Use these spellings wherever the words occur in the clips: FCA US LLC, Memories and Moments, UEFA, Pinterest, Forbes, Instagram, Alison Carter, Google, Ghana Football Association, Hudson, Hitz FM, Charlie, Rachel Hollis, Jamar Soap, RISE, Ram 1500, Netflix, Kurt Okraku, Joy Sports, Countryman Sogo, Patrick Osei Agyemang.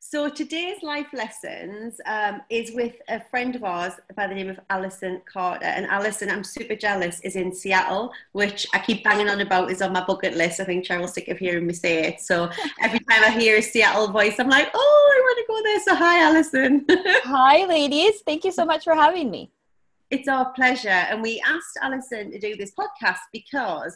So today's life lessons is with a friend of ours by the name of Alison Carter. And Alison, I'm super jealous, is in Seattle, which I keep banging on about is on my bucket list. I think Cheryl's sick of hearing me say it. So every time I hear a Seattle voice, I'm like, oh, I want to go there. So hi, Alison. Hi, ladies. Thank you so much for having me. It's our pleasure. And we asked Alison to do this podcast because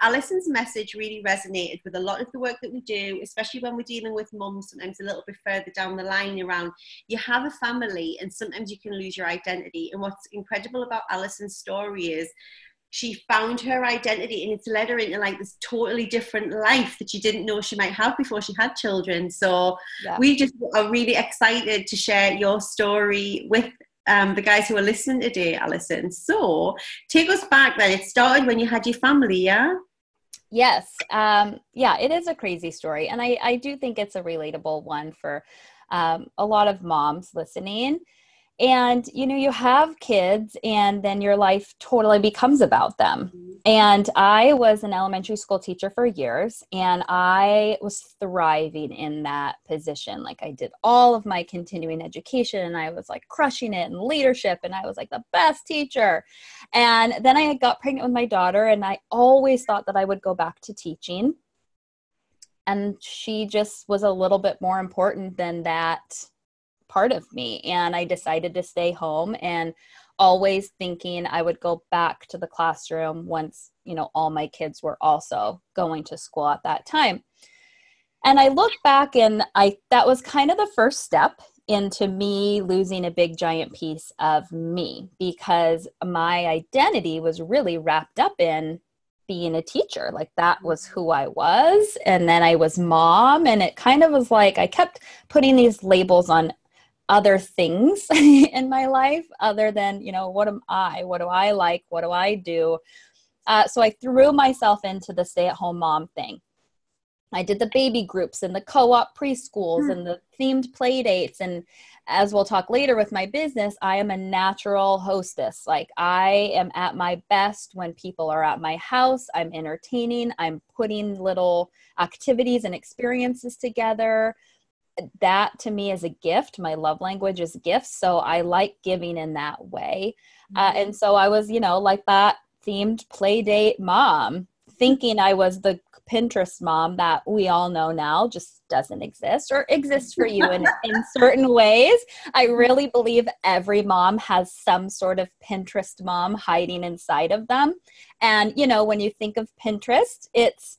Alison's message really resonated with a lot of the work that we do, especially when we're dealing with mums, sometimes a little bit further down the line around you have a family and sometimes you can lose your identity. And what's incredible about Alison's story is she found her identity and it's led her into like this totally different life that she didn't know she might have before she had children. So yeah, we just are really excited to share your story with the guys who are listening today, Alison. So take us back then. It started when you had your family, yeah? Yes. Yeah, it is a crazy story. And I do think it's a relatable one for a lot of moms listening. And, you know, you have kids and then your life totally becomes about them. Mm-hmm. And I was an elementary school teacher for years and I was thriving in that position. Like I did all of my continuing education and I was like crushing it in leadership and I was like the best teacher. And then I got pregnant with my daughter and I always thought that I would go back to teaching. And she just was a little bit more important than that part of me. And I decided to stay home and always thinking I would go back to the classroom once, you know, all my kids were also going to school at that time. And I look back and that was kind of the first step into me losing a big giant piece of me because my identity was really wrapped up in being a teacher. Like that was who I was. And then I was mom. And it kind of was like, I kept putting these labels on other things in my life other than, you know, what am I? What do I like? What do I do? So I threw myself into the stay-at-home mom thing. I did the baby groups and the co-op preschools and the themed play dates. And as we'll talk later with my business, I am a natural hostess. Like I am at my best when people are at my house. I'm entertaining. I'm putting little activities and experiences together. That to me is a gift. My love language is gifts. So I like giving in that way. And so I was, you know, like that themed play date mom, thinking I was the Pinterest mom that we all know now just doesn't exist or exists for you in certain ways. I really believe every mom has some sort of Pinterest mom hiding inside of them. And, you know, when you think of Pinterest, it's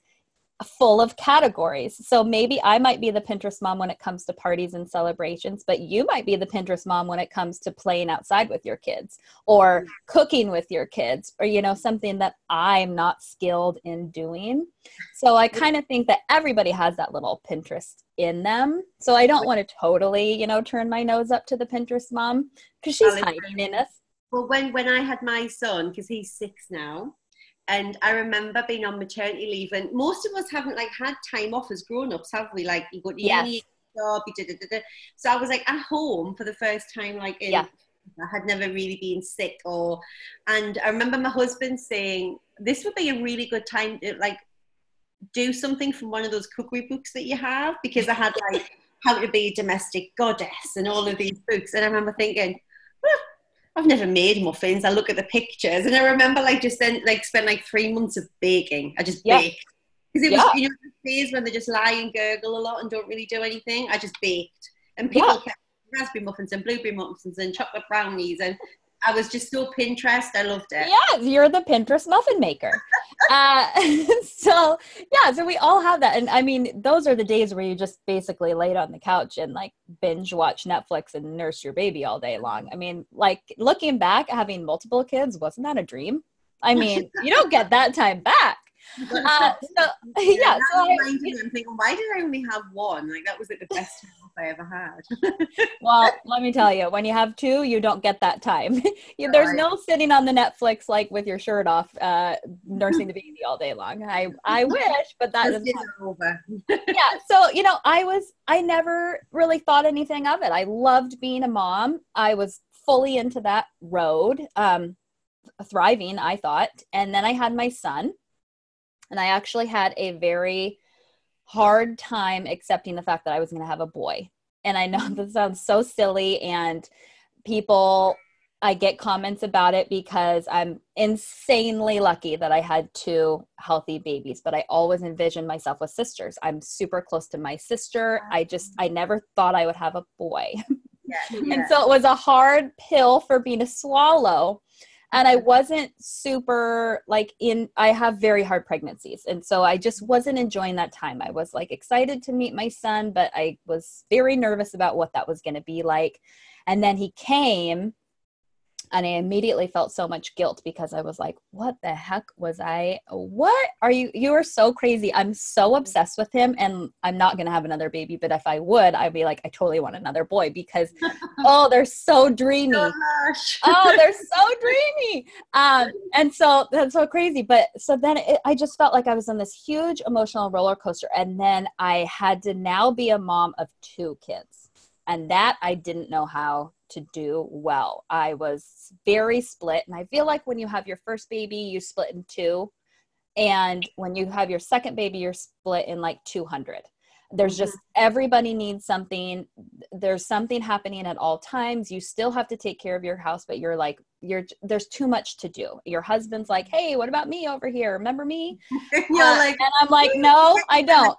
full of categories. So maybe I might be the Pinterest mom when it comes to parties and celebrations, but you might be the Pinterest mom when it comes to playing outside with your kids or cooking with your kids or, you know, something that I'm not skilled in doing. So I kind of think that everybody has that little Pinterest in them. So I don't want to totally, you know, turn my nose up to the Pinterest mom because she's hiding in us. Well, when I had my son, because he's 6 now, and I remember being on maternity leave, and most of us haven't like had time off as grown-ups, have we? Like you go to uni, job, you da-da-da-da. So I was like at home for the first time, like in, I had never really been sick and I remember my husband saying, this would be a really good time to like do something from one of those cookery books that you have, because I had like How to Be a Domestic Goddess and all of these books. And I remember thinking, I've never made muffins. I look at the pictures, and I remember like just then like spent like 3 months of baking. I just baked because it was you know the days when they just lie and gurgle a lot and don't really do anything. I just baked, and people kept raspberry muffins and blueberry muffins and chocolate brownies, and I was just so Pinterest. I loved it. Yeah, you're the Pinterest muffin maker. So we all have that, and I mean those are the days where you just basically laid on the couch and like binge watch Netflix and nurse your baby all day long. I mean, like looking back, having multiple kids, wasn't that a dream? I mean, you don't get that time back. I'm thinking, why did I only have one? Like that was like the best time I ever had. Well, let me tell you, when you have two, you don't get that time. There's no sitting on the Netflix like with your shirt off, nursing the baby all day long. I wish, but that is over. So you know, I never really thought anything of it. I loved being a mom. I was fully into that road, thriving, I thought. And then I had my son. And I actually had a very hard time accepting the fact that I was going to have a boy. And I know that sounds so silly, and people, I get comments about it because I'm insanely lucky that I had two healthy babies, but I always envisioned myself with sisters. I'm super close to my sister. I never thought I would have a boy. Yeah. And so it was a hard pill for me to swallow. And I wasn't super I have very hard pregnancies. And so I just wasn't enjoying that time. I was excited to meet my son, but I was very nervous about what that was going to be like. And then he came, and I immediately felt so much guilt because I was like, what the heck was I? What are you? You are so crazy. I'm so obsessed with him, and I'm not going to have another baby. But if I would, I'd be like, I totally want another boy because, oh, they're so dreamy. Gosh. Oh, they're so dreamy. And so that's so crazy. But so then I just felt like I was on this huge emotional roller coaster. And then I had to now be a mom of two kids, and that I didn't know how to do well. I was very split. And I feel like when you have your first baby, you split in two. And when you have your second baby, you're split in 200. There's just, everybody needs something. There's something happening at all times. You still have to take care of your house, but there's too much to do. Your husband's like, hey, what about me over here? Remember me? And I'm like, no, I don't.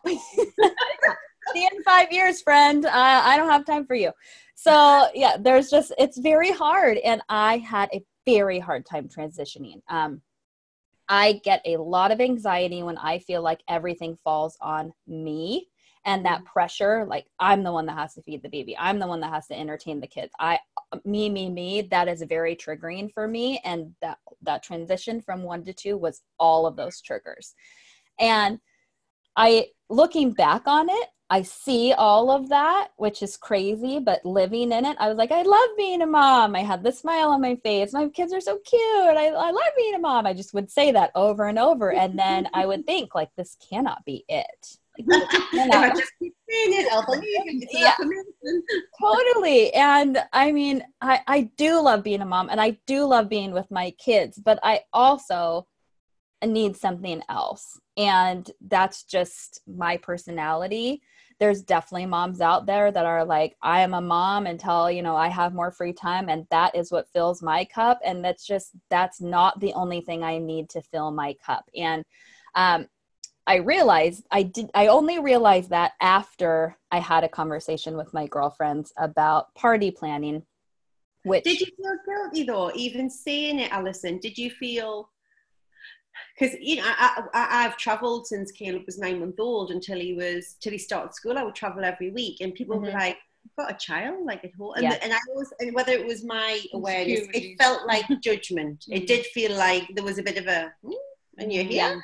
See you in 5 years, friend. I don't have time for you. So yeah, it's very hard. And I had a very hard time transitioning. I get a lot of anxiety when I feel like everything falls on me, and that pressure, I'm the one that has to feed the baby. I'm the one that has to entertain the kids. Me, that is very triggering for me. And that transition from one to two was all of those triggers. And looking back on it, I see all of that, which is crazy, but living in it, I was like, I love being a mom. I had this smile on my face. My kids are so cute. I love being a mom. I just would say that over and over. And then I would think this cannot be it. If I just keep saying it, I'll believe it. Yeah, totally. And I mean, I do love being a mom, and I do love being with my kids, but I also need something else. And that's just my personality. There's definitely moms out there that are like, I am a mom until, I have more free time, and that is what fills my cup. And that's not the only thing I need to fill my cup. And I only realized that after I had a conversation with my girlfriends about party planning. Did you feel guilty though, even saying it, Alison? Did you feel... Because I've travelled since Caleb was 9 months old until he started school. I would travel every week, and people were like, "You've got a child at home," and whether it was my awareness, it felt like judgment. It did feel like there was a bit of a, and you're here.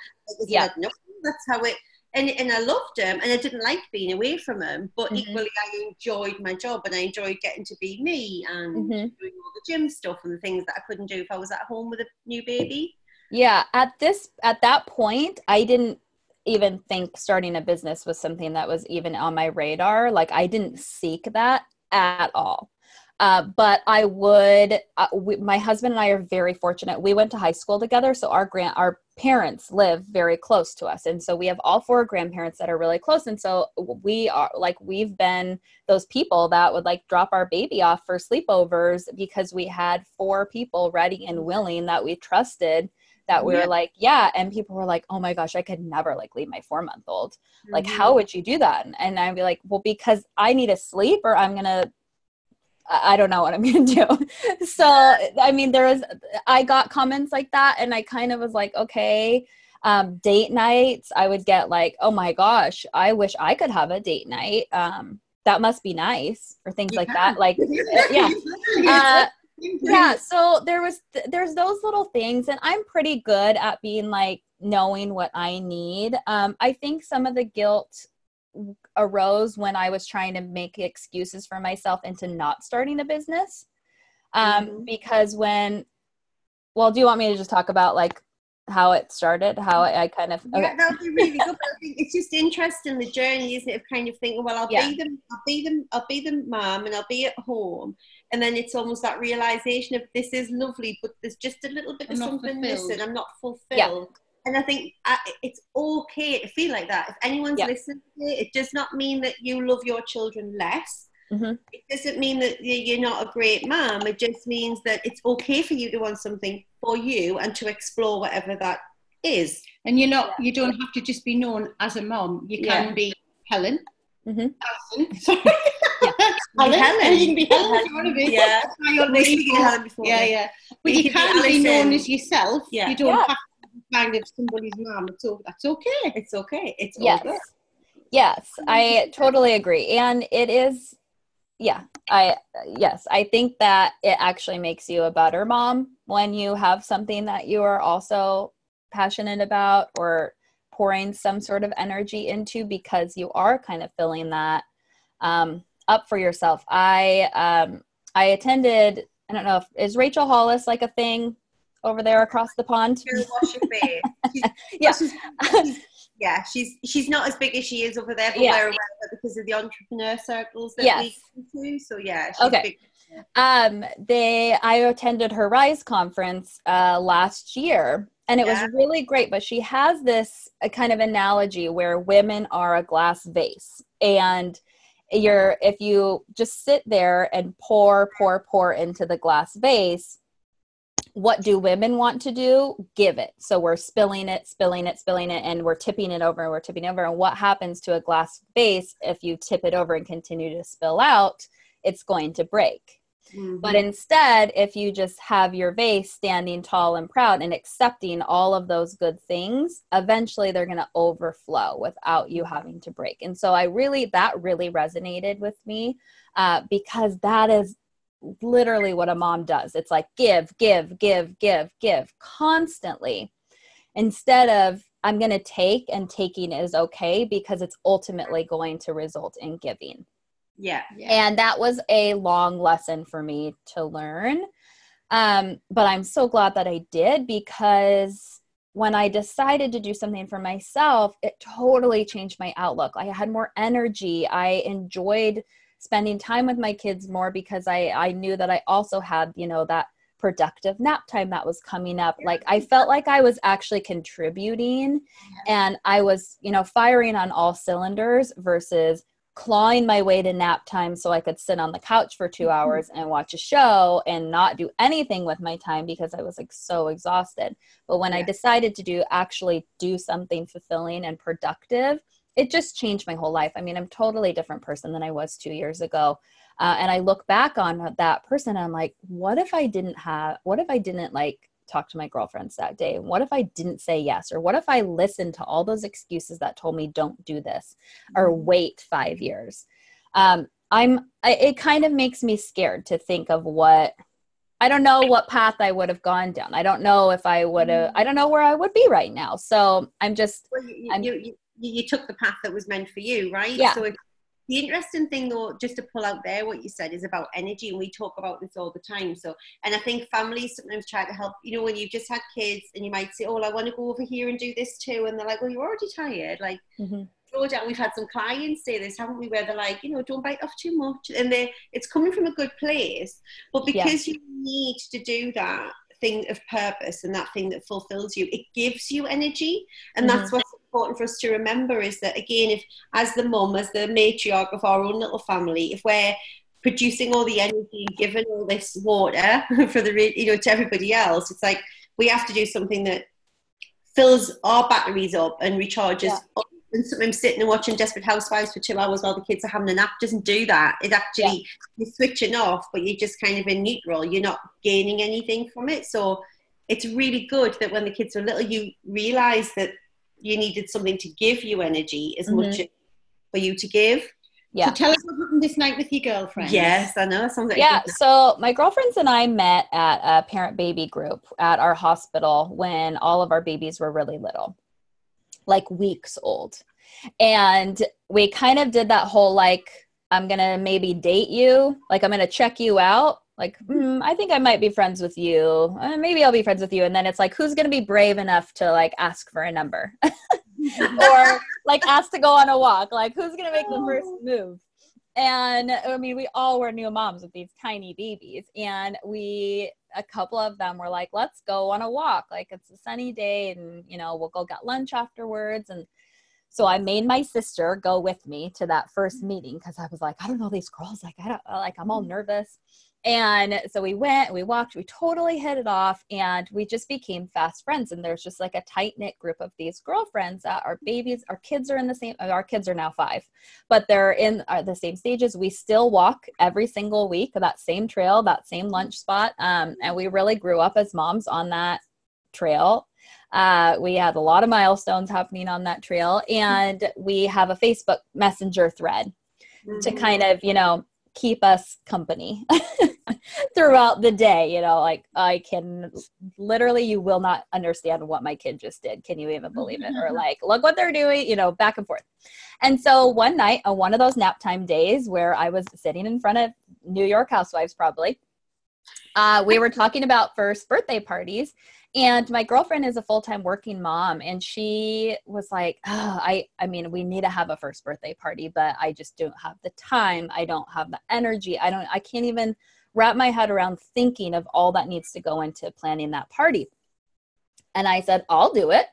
No, that's how it. And I loved him, and I didn't like being away from him, but equally I enjoyed my job, and I enjoyed getting to be me and doing all the gym stuff and the things that I couldn't do if I was at home with a new baby. Yeah. At that point, I didn't even think starting a business was something that was even on my radar. I didn't seek that at all. But I would, my husband and I are very fortunate. We went to high school together. So our parents live very close to us. And so we have all four grandparents that are really close. And so we are we've been those people that would drop our baby off for sleepovers because we had four people ready and willing that we trusted. That we were and people were like, oh my gosh, I could never leave my 4-month-old. How would you do that? And I'd be like, well, because I need to sleep, or I don't know what I'm going to do. So, I mean, I got comments like that, and I kind of was like, okay. Date nights, I would get oh my gosh, I wish I could have a date night. That must be nice, or things like that. Yeah. So there's those little things, and I'm pretty good at being knowing what I need. I think some of the guilt arose when I was trying to make excuses for myself into not starting a business. Because do you want me to just talk about how it started, that would be really good. I think it's just interesting, the journey, isn't it, of kind of thinking, well, I'll be the mom, and I'll be at home, and then it's almost that realization of, this is lovely, but there's just a little bit of something missing. I'm not fulfilled. And I think it's okay to feel like that. If anyone's listening to it does not mean that you love your children less. Mm-hmm. It doesn't mean that you're not a great mom. It just means that it's okay for you to want something for you and to explore whatever that is. And you're not, you don't have to just be known as a mom. You can be Helen. Mm-hmm. Alison, sorry. Helen. You can be Helen if you want to be. Yeah. But you can be known as yourself. Yeah. You don't have to be kind of somebody's mom. So that's okay. It's okay. It's all good. Yes, I totally agree. And it is, I think that it actually makes you a better mom when you have something that you are also passionate about or pouring some sort of energy into, because you are kind of filling that up for yourself. I attended, I don't know if, is Rachel Hollis like a thing over there across the pond? Wash your face. Yeah, she's not as big as she is over there, but we're aware of it because of the entrepreneur circles that we go to. So she's big. I attended her RISE conference last year, and it was really great. But she has this kind of analogy where women are a glass vase, and if you just sit there and pour into the glass vase, what do women want to do? Give it. So we're spilling it, and we're tipping it over, And what happens to a glass vase if you tip it over and continue to spill out? It's going to break. Mm-hmm. But instead, if you just have your vase standing tall and proud and accepting all of those good things, eventually they're going to overflow without you having to break. And so that really resonated with me because that is literally what a mom does. It's like give constantly, instead of I'm going to take, and taking is okay because it's ultimately going to result in giving. And that was a long lesson for me to learn, but I'm so glad that I did, because when I decided to do something for myself, it totally changed my outlook. I had more energy. I enjoyed spending time with my kids more because I knew that I also had, that productive nap time that was coming up. Like I felt like I was actually contributing, and I was, firing on all cylinders versus clawing my way to nap time so I could sit on the couch for 2 hours and watch a show and not do anything with my time because I was like so exhausted. But when I decided to do something fulfilling and productive, it just changed my whole life. I mean, I'm a totally different person than I was 2 years ago. And I look back on that person, and I'm like, what if I didn't like talk to my girlfriends that day? What if I didn't say yes? Or what if I listened to all those excuses that told me don't do this or wait 5 years? It kind of makes me scared to think of I don't know what path I would have gone down. I don't know if I would have, I don't know where I would be right now. So I'm just, you took the path that was meant for you, right? Yeah. So the interesting thing though, just to pull out there what you said, is about energy. And we talk about this all the time. So, and I think families sometimes try to help, when you've just had kids and you might say, I want to go over here and do this too. And they're like, well, you're already tired. Like, slow down. We've had some clients say this, haven't we? Where they're like, don't bite off too much. And it's coming from a good place. But because you need to do that thing of purpose and that thing that fulfills you, it gives you energy. And that's what important for us to remember is that, again, if as the mum, as the matriarch of our own little family, if we're producing all the energy and giving all this water for the to everybody else, it's like we have to do something that fills our batteries up and recharges up. And sometimes sitting and watching Desperate Housewives for 2 hours while the kids are having a nap doesn't do that. It actually you're switching off, but you're just kind of in neutral. You're not gaining anything from it. So it's really good that when the kids were little, you realize that you needed something to give you energy as much as for you to give. Yeah. So tell us what happened this night with your girlfriends. Yes, I know. So my girlfriends and I met at a parent-baby group at our hospital when all of our babies were really little, like weeks old. And we kind of did that whole, like, I'm going to maybe date you. Like, I'm going to check you out. Like, I think I might be friends with you. Maybe I'll be friends with you. And then it's like, who's going to be brave enough to like ask for a number or like ask to go on a walk? Like, who's going to make the first move? And I mean, we all were new moms with these tiny babies, and a couple of them were like, let's go on a walk. Like, it's a sunny day, and we'll go get lunch afterwards. And So I made my sister go with me to that first meeting because I was like, I don't know these girls. Like, I'm all nervous. And so we went, we walked, we totally hit it off, and we just became fast friends. And there's just like a tight knit group of these girlfriends that our babies, our kids are in the same, our kids are now 5, but they're in the same stages. We still walk every single week, that same trail, that same lunch spot. And we really grew up as moms on that trail. We had a lot of milestones happening on that trail, and we have a Facebook Messenger thread to kind of, keep us company throughout the day. I can literally, you will not understand what my kid just did. Can you even believe it? Or like, look what they're doing, back and forth. And so one night on one of those nap time days where I was sitting in front of New York Housewives, probably, we were talking about first birthday parties. And my girlfriend is a full-time working mom, and she was like, we need to have a first birthday party, but I just don't have the time. I don't have the energy. I can't even wrap my head around thinking of all that needs to go into planning that party. And I said, I'll do it.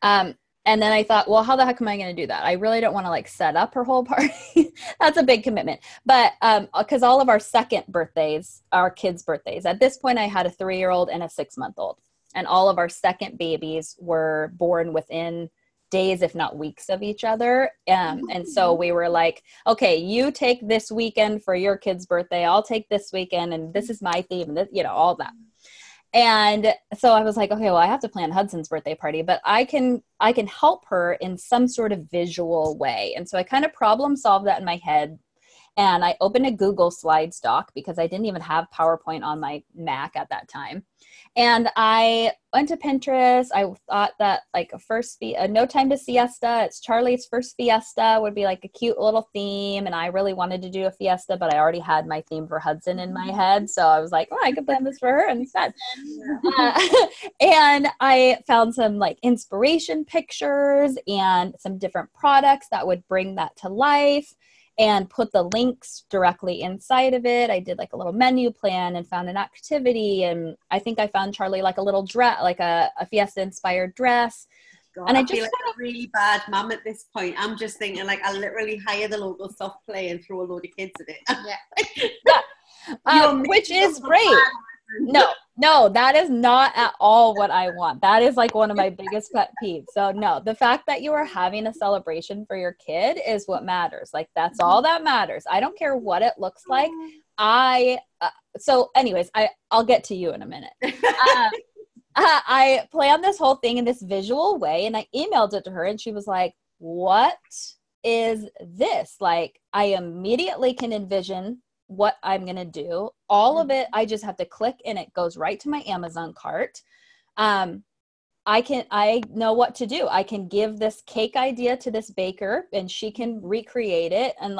And then I thought, well, how the heck am I going to do that? I really don't want to set up her whole party. That's a big commitment. But because all of our second birthdays, our kids' birthdays, at this point, I had a 3-year-old and a 6-month-old. And all of our second babies were born within days, if not weeks, of each other. And so we were like, okay, you take this weekend for your kid's birthday. I'll take this weekend. And this is my theme, and this, all that. And so I was like, okay, well, I have to plan Hudson's birthday party, but I can help her in some sort of visual way. And so I kind of problem solved that in my head. And I opened a Google Slides doc because I didn't even have PowerPoint on my Mac at that time. And I went to Pinterest. I thought that a no time to siesta. It's Charlie's first fiesta would be like a cute little theme. And I really wanted to do a fiesta, but I already had my theme for Hudson in my head. So I was like, I could plan this for her instead. And I found some inspiration pictures and some different products that would bring that to life, and put the links directly inside of it. I did a little menu plan and found an activity. And I think I found Charlie a little dress, a fiesta inspired dress. God, and I feel a really bad mom at this point. I'm just thinking I literally hire the local soft play and throw a load of kids at it. Yeah. Which is great. No, that is not at all what I want. That is one of my biggest pet peeves. So no, the fact that you are having a celebration for your kid is what matters. That's all that matters. I don't care what it looks like. So anyways, I'll get to you in a minute. I planned this whole thing in this visual way, and I emailed it to her, and she was like, what is this? I immediately can envision what I'm going to do. All of it, I just have to click and it goes right to my Amazon cart. I know what to do. I can give this cake idea to this baker and she can recreate it. And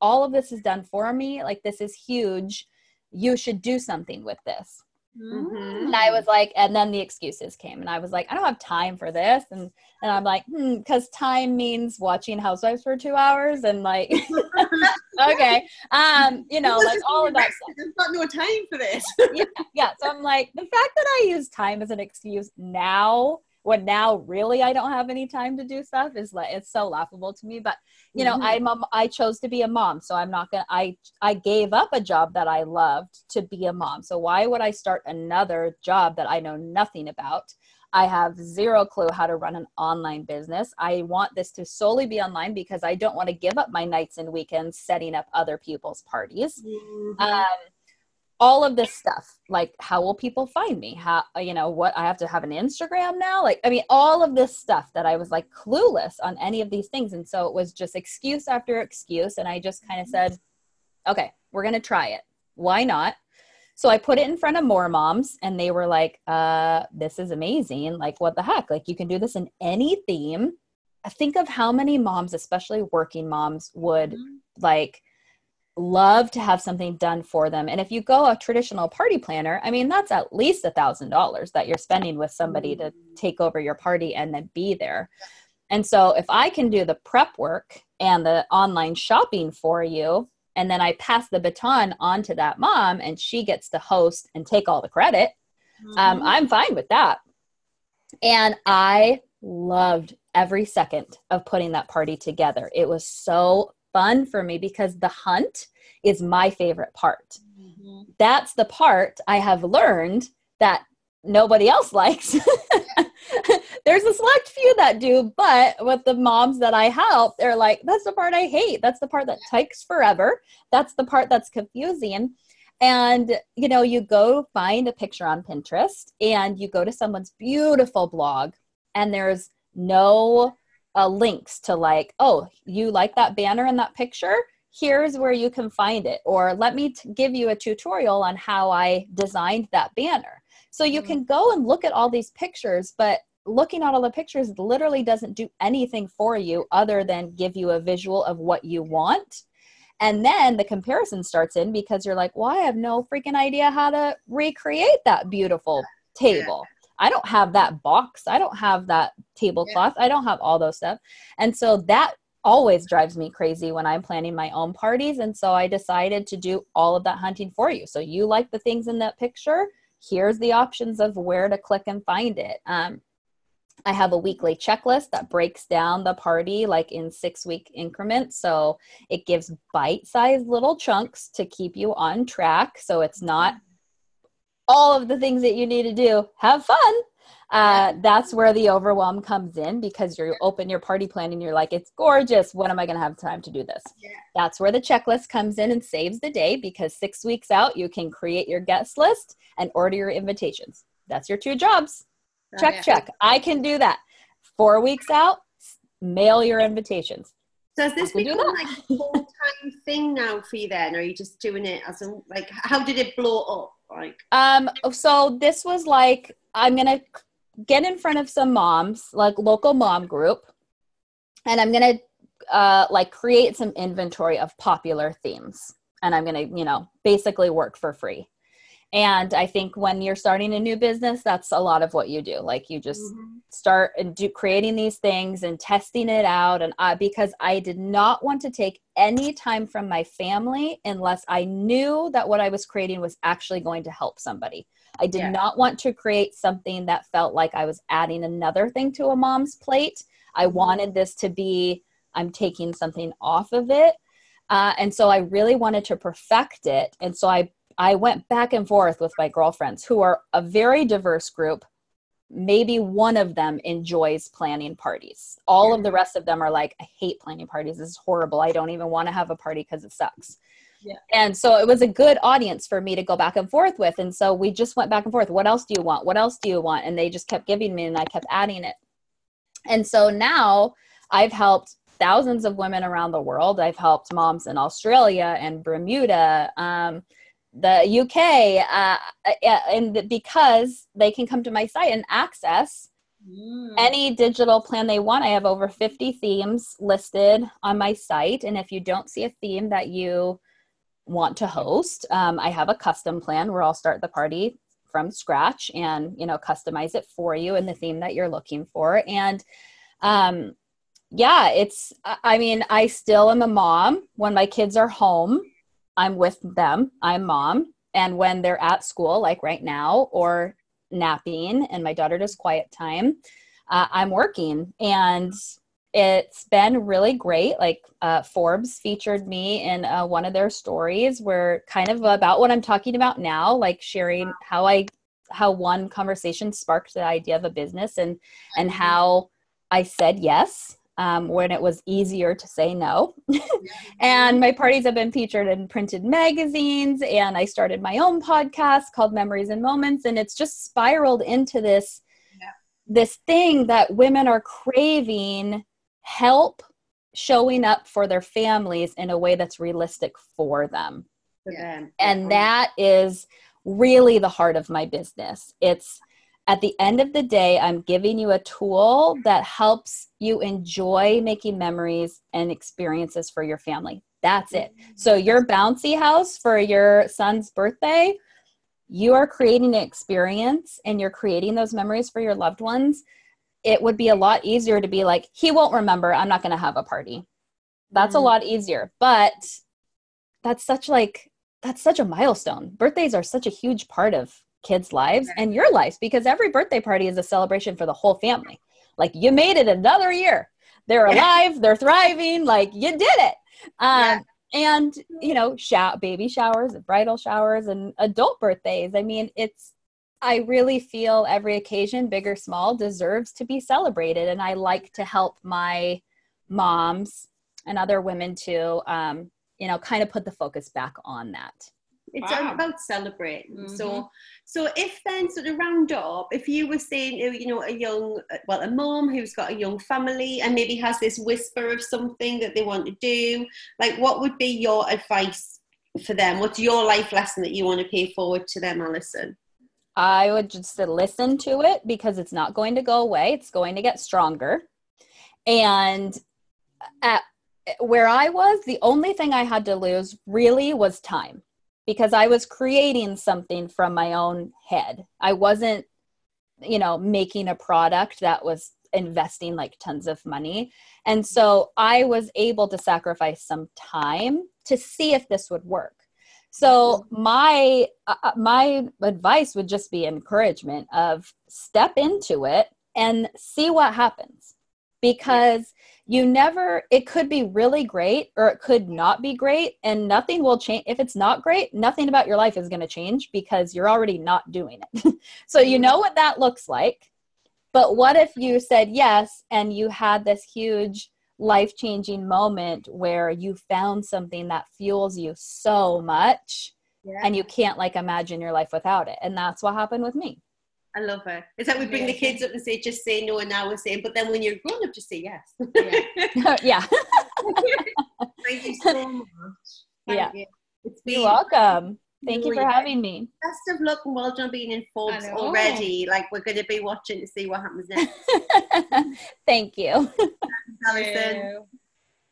all of this is done for me. This is huge. You should do something with this. Mm-hmm. And I was and then the excuses came, and I was I don't have time for this. And I'm cause time means watching Housewives for 2 hours. And okay. All of that stuff. There's not no time for this. Yeah. So I'm the fact that I use time as an excuse now, when now really I don't have any time to do stuff is it's so laughable to me. But I chose to be a mom, so I'm not gonna. I gave up a job that I loved to be a mom. So why would I start another job that I know nothing about? I have zero clue how to run an online business. I want this to solely be online because I don't want to give up my nights and weekends setting up other people's parties. Mm-hmm. All of this stuff, how will people find me? How, what I have to have an Instagram now? All of this stuff that I was clueless on any of these things. And so it was just excuse after excuse. And I just kind of said, okay, we're going to try it. Why not? So I put it in front of more moms, and they were like, this is amazing. What the heck? You can do this in any theme. I think of how many moms, especially working moms, would love to have something done for them. And if you go a traditional party planner, that's at least $1,000 that you're spending with somebody to take over your party and then be there. And so if I can do the prep work and the online shopping for you, and then I pass the baton on to that mom and she gets to host and take all the credit, I'm fine with that. And I loved every second of putting that party together. It was so fun for me because the hunt is my favorite part. Mm-hmm. That's the part I have learned that nobody else likes. There's a select few that do, but with the moms that I help, they're like, that's the part I hate. That's the part that takes forever. That's the part that's confusing. And, you know, you go find a picture on Pinterest and you go to someone's beautiful blog and there's no links to like, oh, you like that banner in that picture? Here's where you can find it. Or let me give you a tutorial on how I designed that banner. So you can go and look at all these pictures, but looking at all the pictures literally doesn't do anything for you other than give you a visual of what you want. And then the comparison starts in because you're like, well, I have no freaking idea how to recreate that beautiful table. I don't have that box. I don't have that tablecloth. I don't have all those stuff. And so that always drives me crazy when I'm planning my own parties. And so I decided to do all of that hunting for you. So you like the things in that picture. Here's the options of where to click and find it. I have a weekly checklist that breaks down the party like in 6-week increments. So it gives bite-sized little chunks to keep you on track. So it's not all of the things that you need to do. Have fun. That's where the overwhelm comes in because you open your party plan and you're like, it's gorgeous. When am I going to have time to do this? Yeah. That's where the checklist comes in and saves the day because 6 weeks out, you can create your guest list and order your invitations. That's your 2 jobs. Check. I can do that. 4 weeks out, mail your invitations. So is this become like a full-time thing now for you then? Or are you just doing it as a, like, how did it blow up? Like, so this was like, I'm going to get in front of some moms, like local mom group, and I'm going to like create some inventory of popular themes. And I'm going to, you know, basically work for free. And I think when you're starting a new business, that's a lot of what you do. Like you just start and do creating these things and testing it out. And because I did not want to take any time from my family unless I knew that what I was creating was actually going to help somebody. I did not want to create something that felt like I was adding another thing to a mom's plate. I wanted this to be, I'm taking something off of it. And so I really wanted to perfect it. And so I went back and forth with my girlfriends who are a very diverse group. Maybe one of them enjoys planning parties. All of the rest of them are like, I hate planning parties. This is horrible. I don't even want to have a party because it sucks. Yeah. And so it was a good audience for me to go back and forth with. And so we just went back and forth. What else do you want? What else do you want? And they just kept giving me and I kept adding it. And so now I've helped thousands of women around the world. I've helped moms in Australia and Bermuda, the UK, and because they can come to my site and access any digital plan they want. I have over 50 themes listed on my site. And if you don't see a theme that you want to host, I have a custom plan where I'll start the party from scratch and, you know, customize it for you and the theme that you're looking for. And, it's, I mean, I still am a mom. When my kids are home, I'm with them. I'm mom. And when they're at school, like right now, or napping and my daughter does quiet time, I'm working. And it's been really great. Like Forbes featured me in one of their stories where kind of about what I'm talking about now, like sharing how one conversation sparked the idea of a business and how I said yes. When it was easier to say no. And my parties have been featured in printed magazines and I started my own podcast called Memories and Moments. And it's just spiraled into this, this thing that women are craving help showing up for their families in a way that's realistic for them. And that is really the heart of my business. It's, at the end of the day, I'm giving you a tool that helps you enjoy making memories and experiences for your family. That's it. So your bouncy house for your son's birthday, you are creating an experience and you're creating those memories for your loved ones. It would be a lot easier to be like, he won't remember. I'm not going to have a party. That's a lot easier, but that's such a milestone. Birthdays are such a huge part of kids' lives and your lives because every birthday party is a celebration for the whole family. Like, you made it another year. They're alive. They're thriving. Like, you did it. And, you know, baby showers and bridal showers and adult birthdays. I mean, I really feel every occasion, big or small, deserves to be celebrated. And I like to help my moms and other women to, you know, kind of put the focus back on that. It's all about celebrating. Mm-hmm. So if then sort of round up, if you were saying, you know, a mom who's got a young family and maybe has this whisper of something that they want to do, like, what would be your advice for them? What's your life lesson that you want to pay forward to them, Alison? I would just listen to it, because it's not going to go away. It's going to get stronger. And at where I was, the only thing I had to lose really was time, because I was creating something from my own head. I wasn't, you know, making a product that was investing like tons of money. And so I was able to sacrifice some time to see if this would work. So my advice would just be encouragement of step into it and see what happens, because it could be really great or it could not be great, and nothing will change. If it's not great, nothing about your life is going to change, because you're already not doing it. So you know what that looks like, but what if you said yes and you had this huge life-changing moment where you found something that fuels you so much and you can't like imagine your life without it? And that's what happened with me. I love it. It's like we bring the kids up and say, just say no, and now we're saying, but then when you're grown up, just say yes. Yeah. Thank you so much. Thank you. You're welcome. Thank you for having me. Best of luck and well done being in Forbes already. Like, we're going to be watching to see what happens next. Thank you. Alison.